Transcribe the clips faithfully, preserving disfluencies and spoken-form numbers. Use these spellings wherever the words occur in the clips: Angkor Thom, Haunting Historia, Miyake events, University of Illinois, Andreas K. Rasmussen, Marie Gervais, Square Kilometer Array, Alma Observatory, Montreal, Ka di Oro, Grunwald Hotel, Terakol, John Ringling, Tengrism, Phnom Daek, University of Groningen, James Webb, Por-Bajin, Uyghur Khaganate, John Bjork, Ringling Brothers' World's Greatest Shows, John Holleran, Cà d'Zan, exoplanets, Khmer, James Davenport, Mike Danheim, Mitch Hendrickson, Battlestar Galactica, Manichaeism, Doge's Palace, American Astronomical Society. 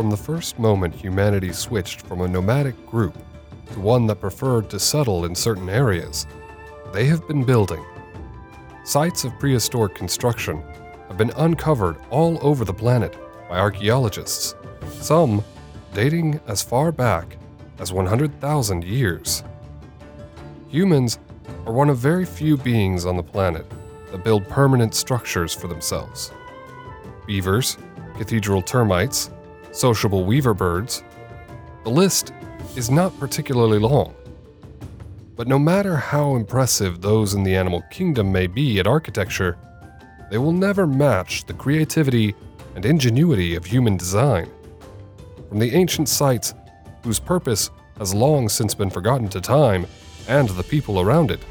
from the first moment humanity switched from a nomadic group to one that preferred to settle in certain areas, they have been building. Sites of prehistoric construction have been uncovered all over the planet by archaeologists, some dating as far back as one hundred thousand years. Humans are one of very few beings on the planet that build permanent structures for themselves. Beavers, cathedral termites, sociable weaver birds, the list is not particularly long. But no matter how impressive those in the animal kingdom may be at architecture, they will never match the creativity and ingenuity of human design. From the ancient sites, whose purpose has long since been forgotten to time and the people around it,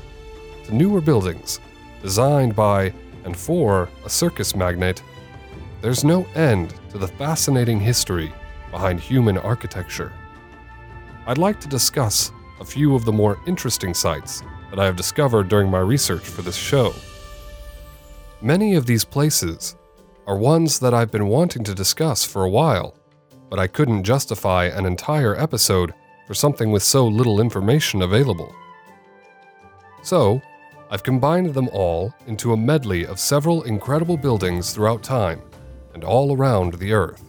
to newer buildings designed by and for a circus magnate, there's no end to the fascinating history behind human architecture. I'd like to discuss a few of the more interesting sites that I have discovered during my research for this show. Many of these places are ones that I've been wanting to discuss for a while, but I couldn't justify an entire episode for something with so little information available. So, I've combined them all into a medley of several incredible buildings throughout time and all around the earth.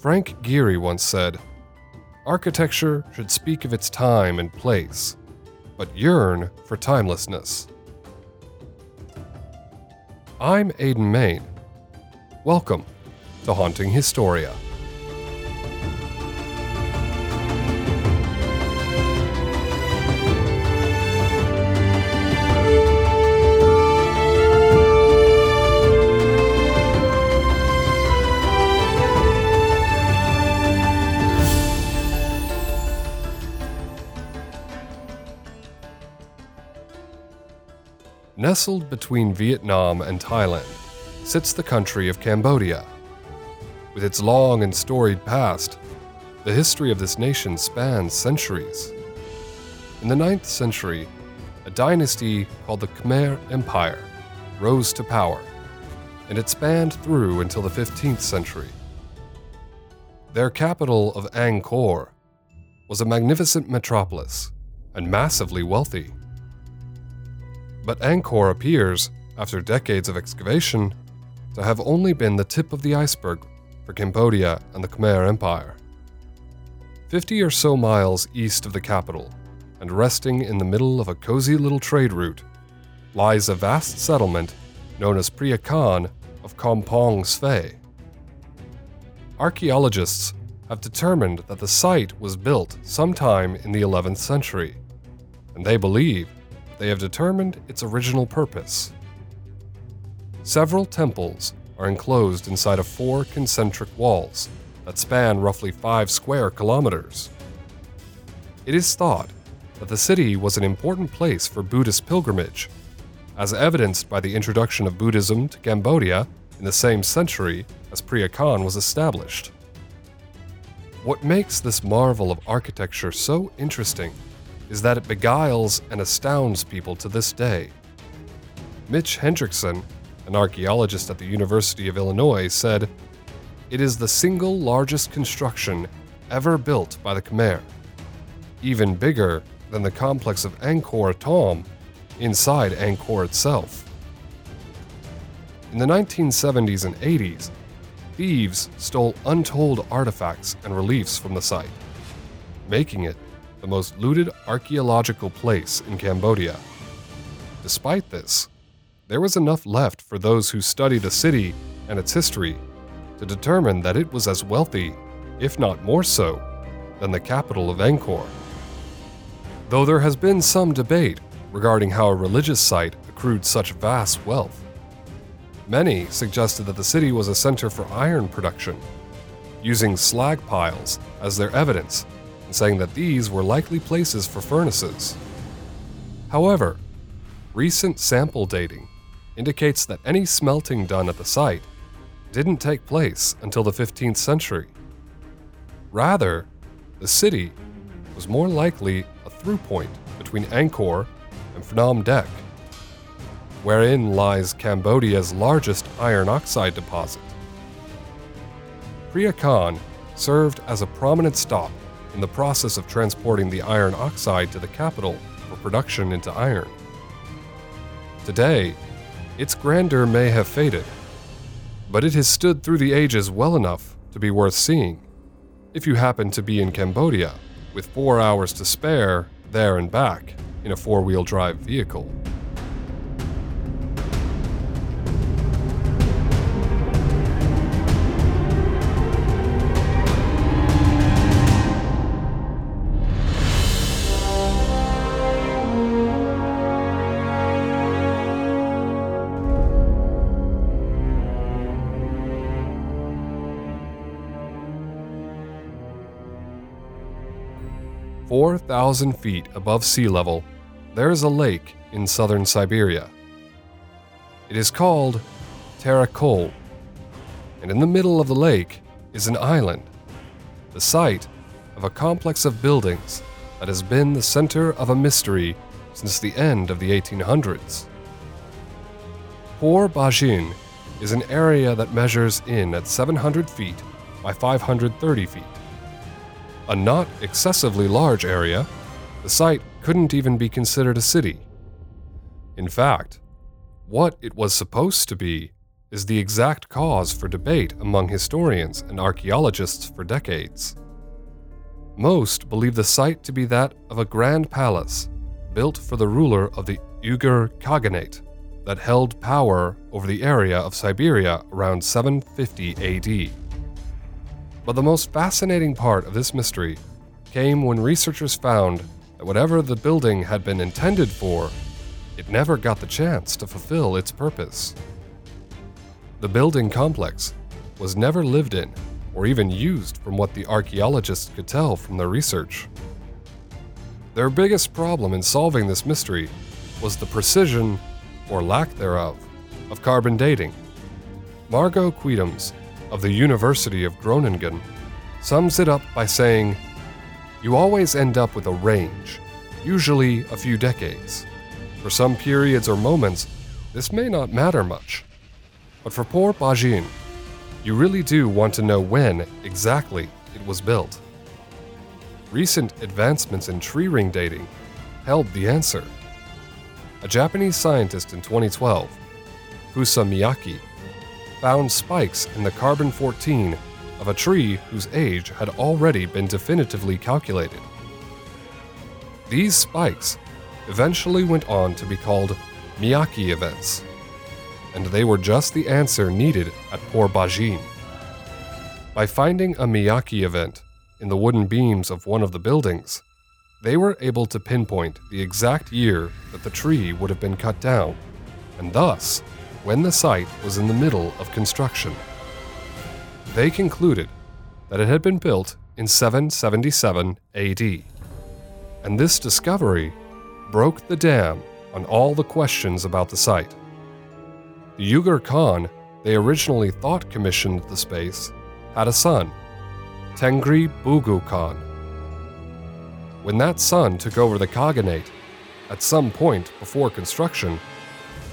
Frank Gehry once said, "Architecture should speak of its time and place, but yearn for timelessness." I'm Aidan Main. Welcome to Haunting Historia. Nestled between Vietnam and Thailand sits the country of Cambodia. With its long and storied past, the history of this nation spans centuries. In the ninth century, a dynasty called the Khmer Empire rose to power, and it spanned through until the fifteenth century. Their capital of Angkor was a magnificent metropolis and massively wealthy. But Angkor appears, after decades of excavation, to have only been the tip of the iceberg for Cambodia and the Khmer Empire. Fifty or so miles east of the capital, and resting in the middle of a cozy little trade route, lies a vast settlement known as Preah Khan of Kompong Svay. Archaeologists have determined that the site was built sometime in the eleventh century, and they believe they have determined its original purpose. Several temples are enclosed inside of four concentric walls that span roughly five square kilometers. It is thought that the city was an important place for Buddhist pilgrimage, as evidenced by the introduction of Buddhism to Cambodia in the same century as Preah Khan was established. What makes this marvel of architecture so interesting is that it beguiles and astounds people to this day. Mitch Hendrickson, an archaeologist at the University of Illinois, said, "It is the single largest construction ever built by the Khmer, even bigger than the complex of Angkor Thom inside Angkor itself." In the nineteen seventies and eighties, thieves stole untold artifacts and reliefs from the site, making it the most looted archaeological place in Cambodia. Despite this, there was enough left for those who study the city and its history to determine that it was as wealthy, if not more so, than the capital of Angkor. Though there has been some debate regarding how a religious site accrued such vast wealth. Many suggested that the city was a center for iron production, using slag piles as their evidence, saying that these were likely places for furnaces. However, recent sample dating indicates that any smelting done at the site didn't take place until the fifteenth century. Rather, the city was more likely a through point between Angkor and Phnom Daek, wherein lies Cambodia's largest iron oxide deposit. Preah Khan served as a prominent stop in the process of transporting the iron oxide to the capital for production into iron. Today, its grandeur may have faded, but it has stood through the ages well enough to be worth seeing, if you happen to be in Cambodia, with four hours to spare there and back in a four-wheel drive vehicle. four thousand feet above sea level, there is a lake in southern Siberia. It is called Terakol, and in the middle of the lake is an island, the site of a complex of buildings that has been the center of a mystery since the end of the eighteen hundreds. Por-Bajin is an area that measures in at seven hundred feet by five hundred thirty feet. A not excessively large area, the site couldn't even be considered a city. In fact, what it was supposed to be is the exact cause for debate among historians and archaeologists for decades. Most believe the site to be that of a grand palace built for the ruler of the Uyghur Khaganate that held power over the area of Siberia around seven fifty A D. But the most fascinating part of this mystery came when researchers found that whatever the building had been intended for, it never got the chance to fulfill its purpose. The building complex was never lived in or even used from what the archaeologists could tell from their research. Their biggest problem in solving this mystery was the precision, or lack thereof, of carbon dating. Margo of the University of Groningen sums it up by saying, "You always end up with a range, usually a few decades. For some periods or moments, this may not matter much. But for Por-Bajin, you really do want to know when exactly it was built." Recent advancements in tree ring dating held the answer. A Japanese scientist in twenty twelve, Fusa Miyake, found spikes in the carbon fourteen of a tree whose age had already been definitively calculated. These spikes eventually went on to be called Miyake events, and they were just the answer needed at Por-Bajin. By finding a Miyake event in the wooden beams of one of the buildings, they were able to pinpoint the exact year that the tree would have been cut down, and thus when the site was in the middle of construction. They concluded that it had been built in seven seventy-seven A D, and this discovery broke the dam on all the questions about the site. The Uyghur Khan they originally thought commissioned the space had a son, Tengri Bugu Khan. When that son took over the Khaganate at some point before construction,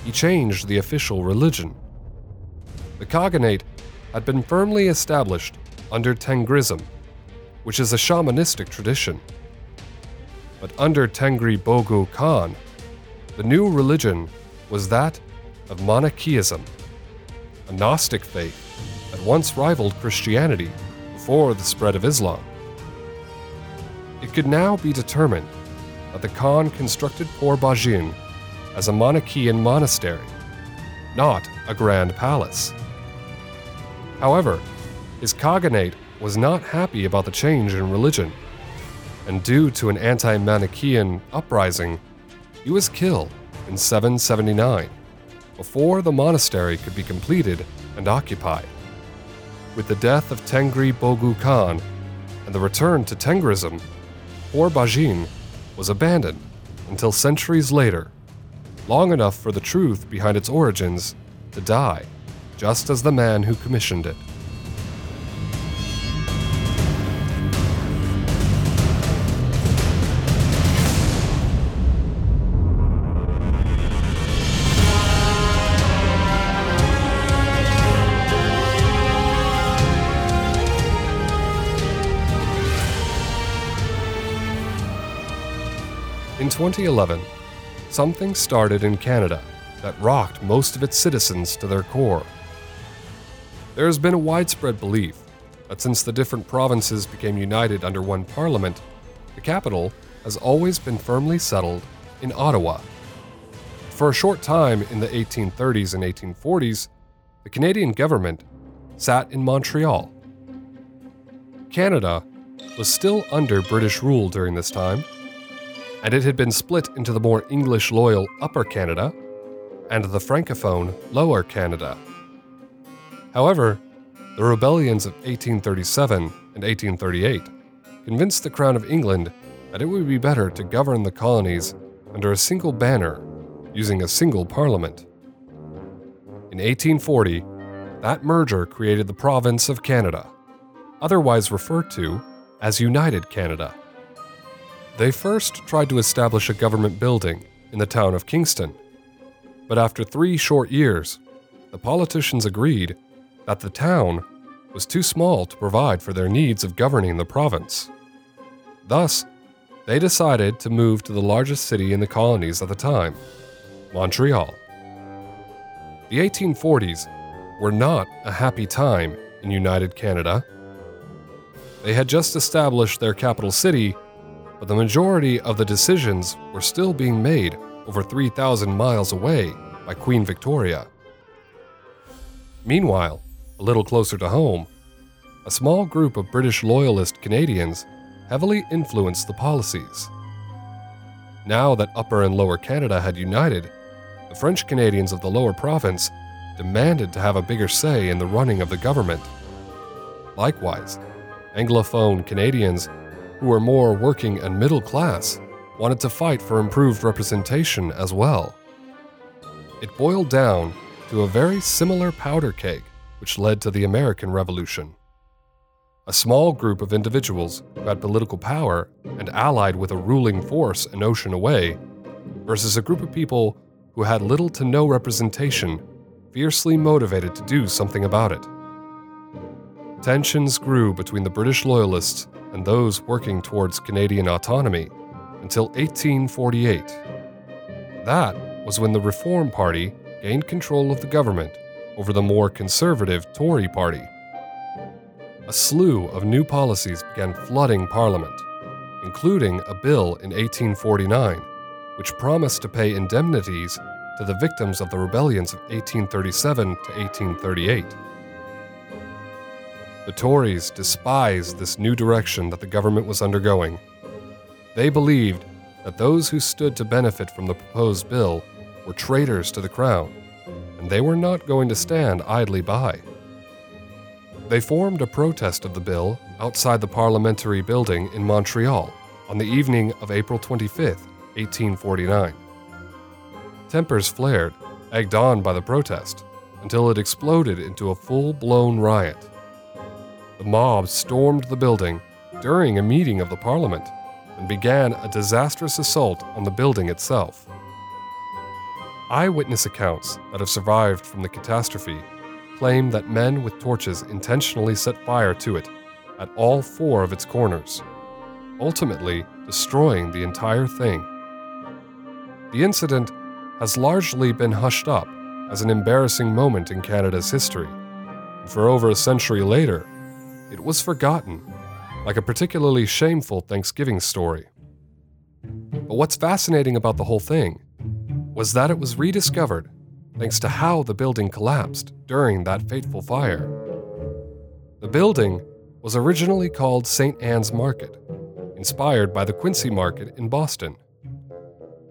he changed the official religion. The Khaganate had been firmly established under Tengrism, which is a shamanistic tradition. But under Tengri Bugu Khan, the new religion was that of Manichaeism, a Gnostic faith that once rivaled Christianity before the spread of Islam. It could now be determined that the Khan constructed Por-Bajin as a Manichaean monastery, not a grand palace. However, his Khaganate was not happy about the change in religion, and due to an anti-Manichaean uprising, he was killed in seven seventy-nine, before the monastery could be completed and occupied. With the death of Tengri Bugu Khan and the return to Tengrism, Por-Bajin was abandoned until centuries later, long enough for the truth behind its origins to die, just as the man who commissioned it. In twenty eleven, something started in Canada that rocked most of its citizens to their core. There has been a widespread belief that since the different provinces became united under one parliament, the capital has always been firmly settled in Ottawa. For a short time in the eighteen thirties and eighteen forties, the Canadian government sat in Montreal. Canada was still under British rule during this time, and it had been split into the more English-loyal Upper Canada and the Francophone Lower Canada. However, the rebellions of eighteen thirty-seven and eighteen thirty-eight convinced the Crown of England that it would be better to govern the colonies under a single banner using a single parliament. In eighteen forty, that merger created the province of Canada, otherwise referred to as United Canada. They first tried to establish a government building in the town of Kingston, but after three short years, the politicians agreed that the town was too small to provide for their needs of governing the province. Thus, they decided to move to the largest city in the colonies at the time, Montreal. The eighteen forties were not a happy time in United Canada. They had just established their capital city, but the majority of the decisions were still being made over three thousand miles away by Queen Victoria. Meanwhile, a little closer to home, a small group of British loyalist Canadians heavily influenced the policies. Now that Upper and Lower Canada had united, the French Canadians of the Lower Province demanded to have a bigger say in the running of the government. Likewise, Anglophone Canadians, who were more working and middle class, wanted to fight for improved representation as well. It boiled down to a very similar powder keg which led to the American Revolution. A small group of individuals who had political power and allied with a ruling force an ocean away, versus a group of people who had little to no representation, fiercely motivated to do something about it. Tensions grew between the British Loyalists and those working towards Canadian autonomy until eighteen forty-eight. That was when the Reform Party gained control of the government over the more conservative Tory Party. A slew of new policies began flooding Parliament, including a bill in eighteen forty-nine which promised to pay indemnities to the victims of the rebellions of eighteen thirty-seven to eighteen thirty-eight. The Tories despised this new direction that the government was undergoing. They believed that those who stood to benefit from the proposed bill were traitors to the Crown, and they were not going to stand idly by. They formed a protest of the bill outside the parliamentary building in Montreal on the evening of April twenty-fifth, eighteen forty-nine. Tempers flared, egged on by the protest, until it exploded into a full-blown riot. The mob stormed the building during a meeting of the parliament and began a disastrous assault on the building itself. Eyewitness accounts that have survived from the catastrophe claim that men with torches intentionally set fire to it at all four of its corners, ultimately destroying the entire thing. The incident has largely been hushed up as an embarrassing moment in Canada's history, and for over a century later, it was forgotten, like a particularly shameful Thanksgiving story. But what's fascinating about the whole thing was that it was rediscovered thanks to how the building collapsed during that fateful fire. The building was originally called Saint Anne's Market, inspired by the Quincy Market in Boston.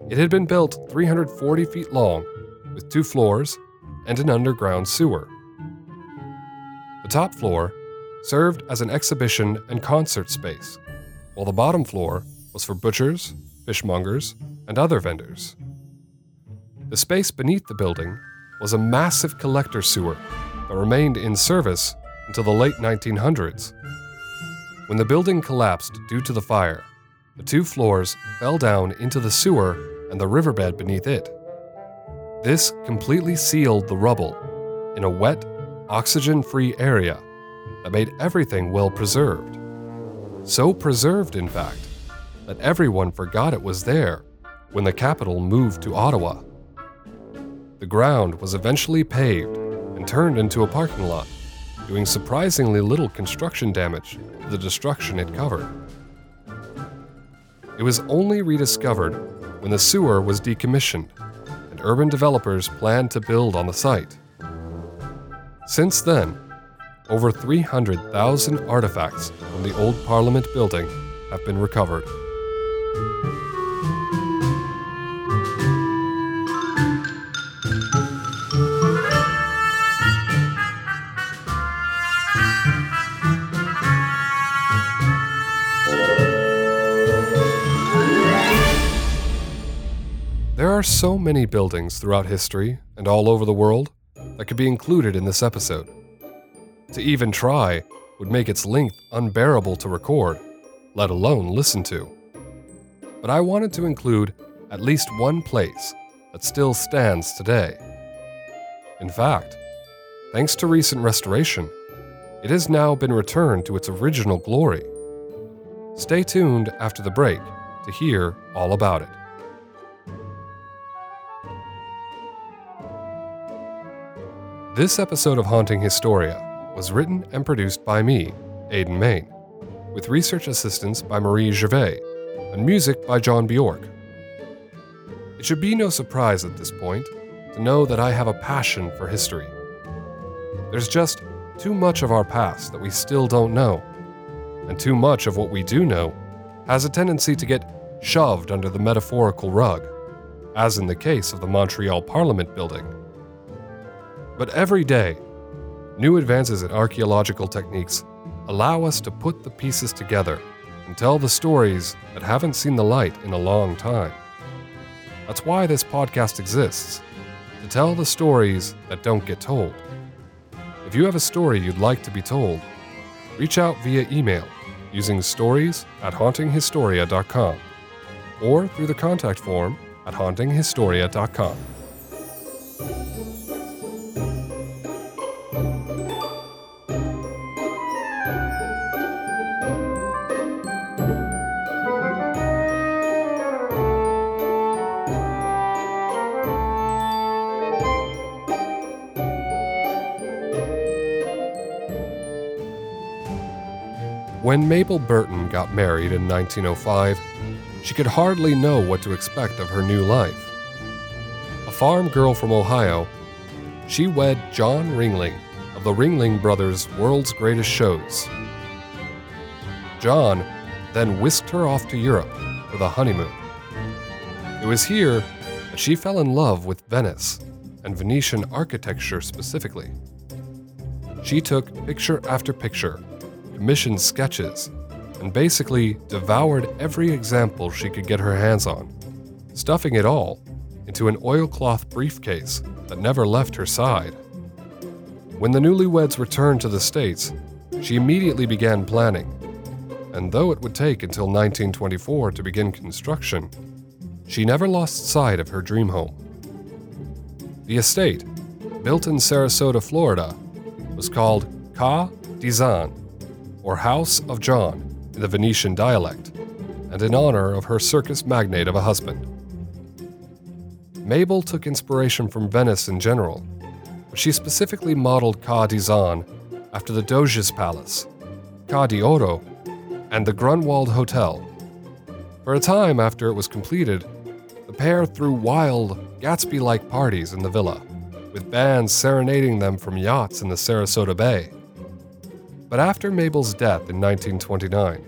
It had been built three hundred forty feet long, with two floors and an underground sewer. The top floor served as an exhibition and concert space, while the bottom floor was for butchers, fishmongers, and other vendors. The space beneath the building was a massive collector sewer that remained in service until the late nineteen hundreds. When the building collapsed due to the fire, the two floors fell down into the sewer and the riverbed beneath it. This completely sealed the rubble in a wet, oxygen-free area that made everything well preserved. So preserved, in fact, that everyone forgot it was there when the capital moved to Ottawa. The ground was eventually paved and turned into a parking lot, doing surprisingly little construction damage to the destruction it covered. It was only rediscovered when the sewer was decommissioned and urban developers planned to build on the site. Since then, over three hundred thousand artifacts from the old Parliament building have been recovered. There are so many buildings throughout history and all over the world that could be included in this episode. To even try would make its length unbearable to record, let alone listen to. But I wanted to include at least one place that still stands today. In fact, thanks to recent restoration, it has now been returned to its original glory. Stay tuned after the break to hear all about it. This episode of Haunting Historia was written and produced by me, Aidan Main, with research assistance by Marie Gervais and music by John Bjork. It should be no surprise at this point to know that I have a passion for history. There's just too much of our past that we still don't know, and too much of what we do know has a tendency to get shoved under the metaphorical rug, as in the case of the Montreal Parliament building. But every day, new advances in archaeological techniques allow us to put the pieces together and tell the stories that haven't seen the light in a long time. That's why this podcast exists, to tell the stories that don't get told. If you have a story you'd like to be told, reach out via email using stories at haunting historia dot com or through the contact form at haunting historia dot com. When Mabel Burton got married in nineteen oh five, she could hardly know what to expect of her new life. A farm girl from Ohio, she wed John Ringling of the Ringling Brothers' World's Greatest Shows. John then whisked her off to Europe for the honeymoon. It was here that she fell in love with Venice and Venetian architecture specifically. She took picture after picture, commissioned sketches, and basically devoured every example she could get her hands on, stuffing it all into an oilcloth briefcase that never left her side. When the newlyweds returned to the States, she immediately began planning, and though it would take until nineteen twenty-four to begin construction, she never lost sight of her dream home. The estate, built in Sarasota, Florida, was called Ka di Oro, or House of John in the Venetian dialect, and in honor of her circus magnate of a husband. Mabel took inspiration from Venice in general, but she specifically modeled Cà d'Zan after the Doge's Palace, Ka di Oro, and the Grunwald Hotel. For a time after it was completed, the pair threw wild, Gatsby-like parties in the villa, with bands serenading them from yachts in the Sarasota Bay. But after Mabel's death in nineteen twenty-nine,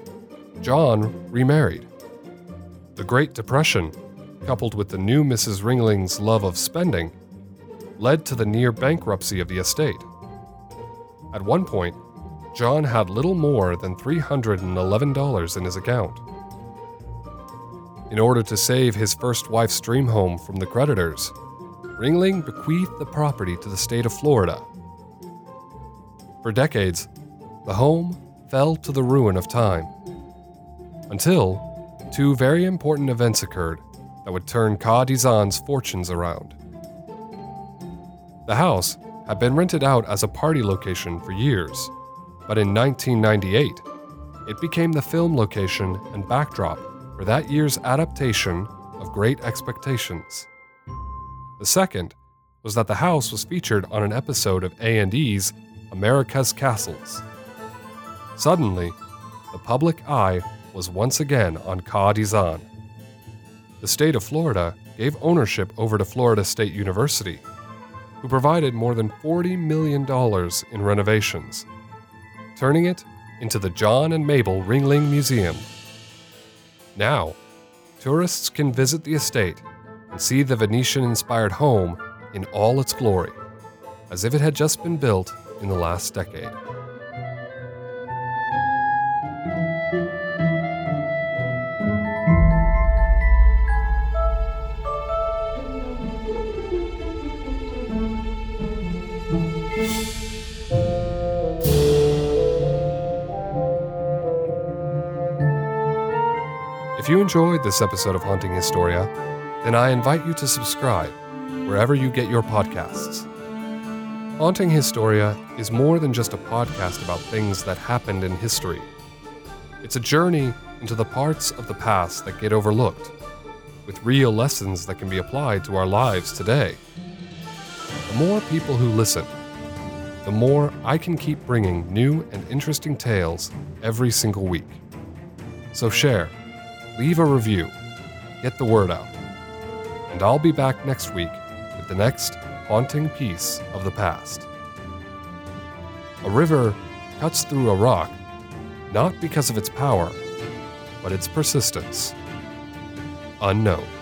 John remarried. The Great Depression, coupled with the new Missus Ringling's love of spending, led to the near bankruptcy of the estate. At one point, John had little more than three hundred eleven dollars in his account. In order to save his first wife's dream home from the creditors, Ringling bequeathed the property to the state of Florida. For decades, the home fell to the ruin of time, until two very important events occurred that would turn Ka di Oro's fortunes around. The house had been rented out as a party location for years, but in nineteen ninety-eight, it became the film location and backdrop for that year's adaptation of Great Expectations. The second was that the house was featured on an episode of A and E's America's Castles. Suddenly, the public eye was once again on Ka di Oro. The state of Florida gave ownership over to Florida State University, who provided more than forty million dollars in renovations, turning it into the John and Mabel Ringling Museum. Now, tourists can visit the estate and see the Venetian-inspired home in all its glory, as if it had just been built in the last decade. If you enjoyed this episode of Haunting Historia, then I invite you to subscribe wherever you get your podcasts. Haunting Historia is more than just a podcast about things that happened in history. It's a journey into the parts of the past that get overlooked, with real lessons that can be applied to our lives today. The more people who listen, the more I can keep bringing new and interesting tales every single week. So share. Leave a review, get the word out, and I'll be back next week with the next haunting piece of the past. A river cuts through a rock, not because of its power, but its persistence. Unknown.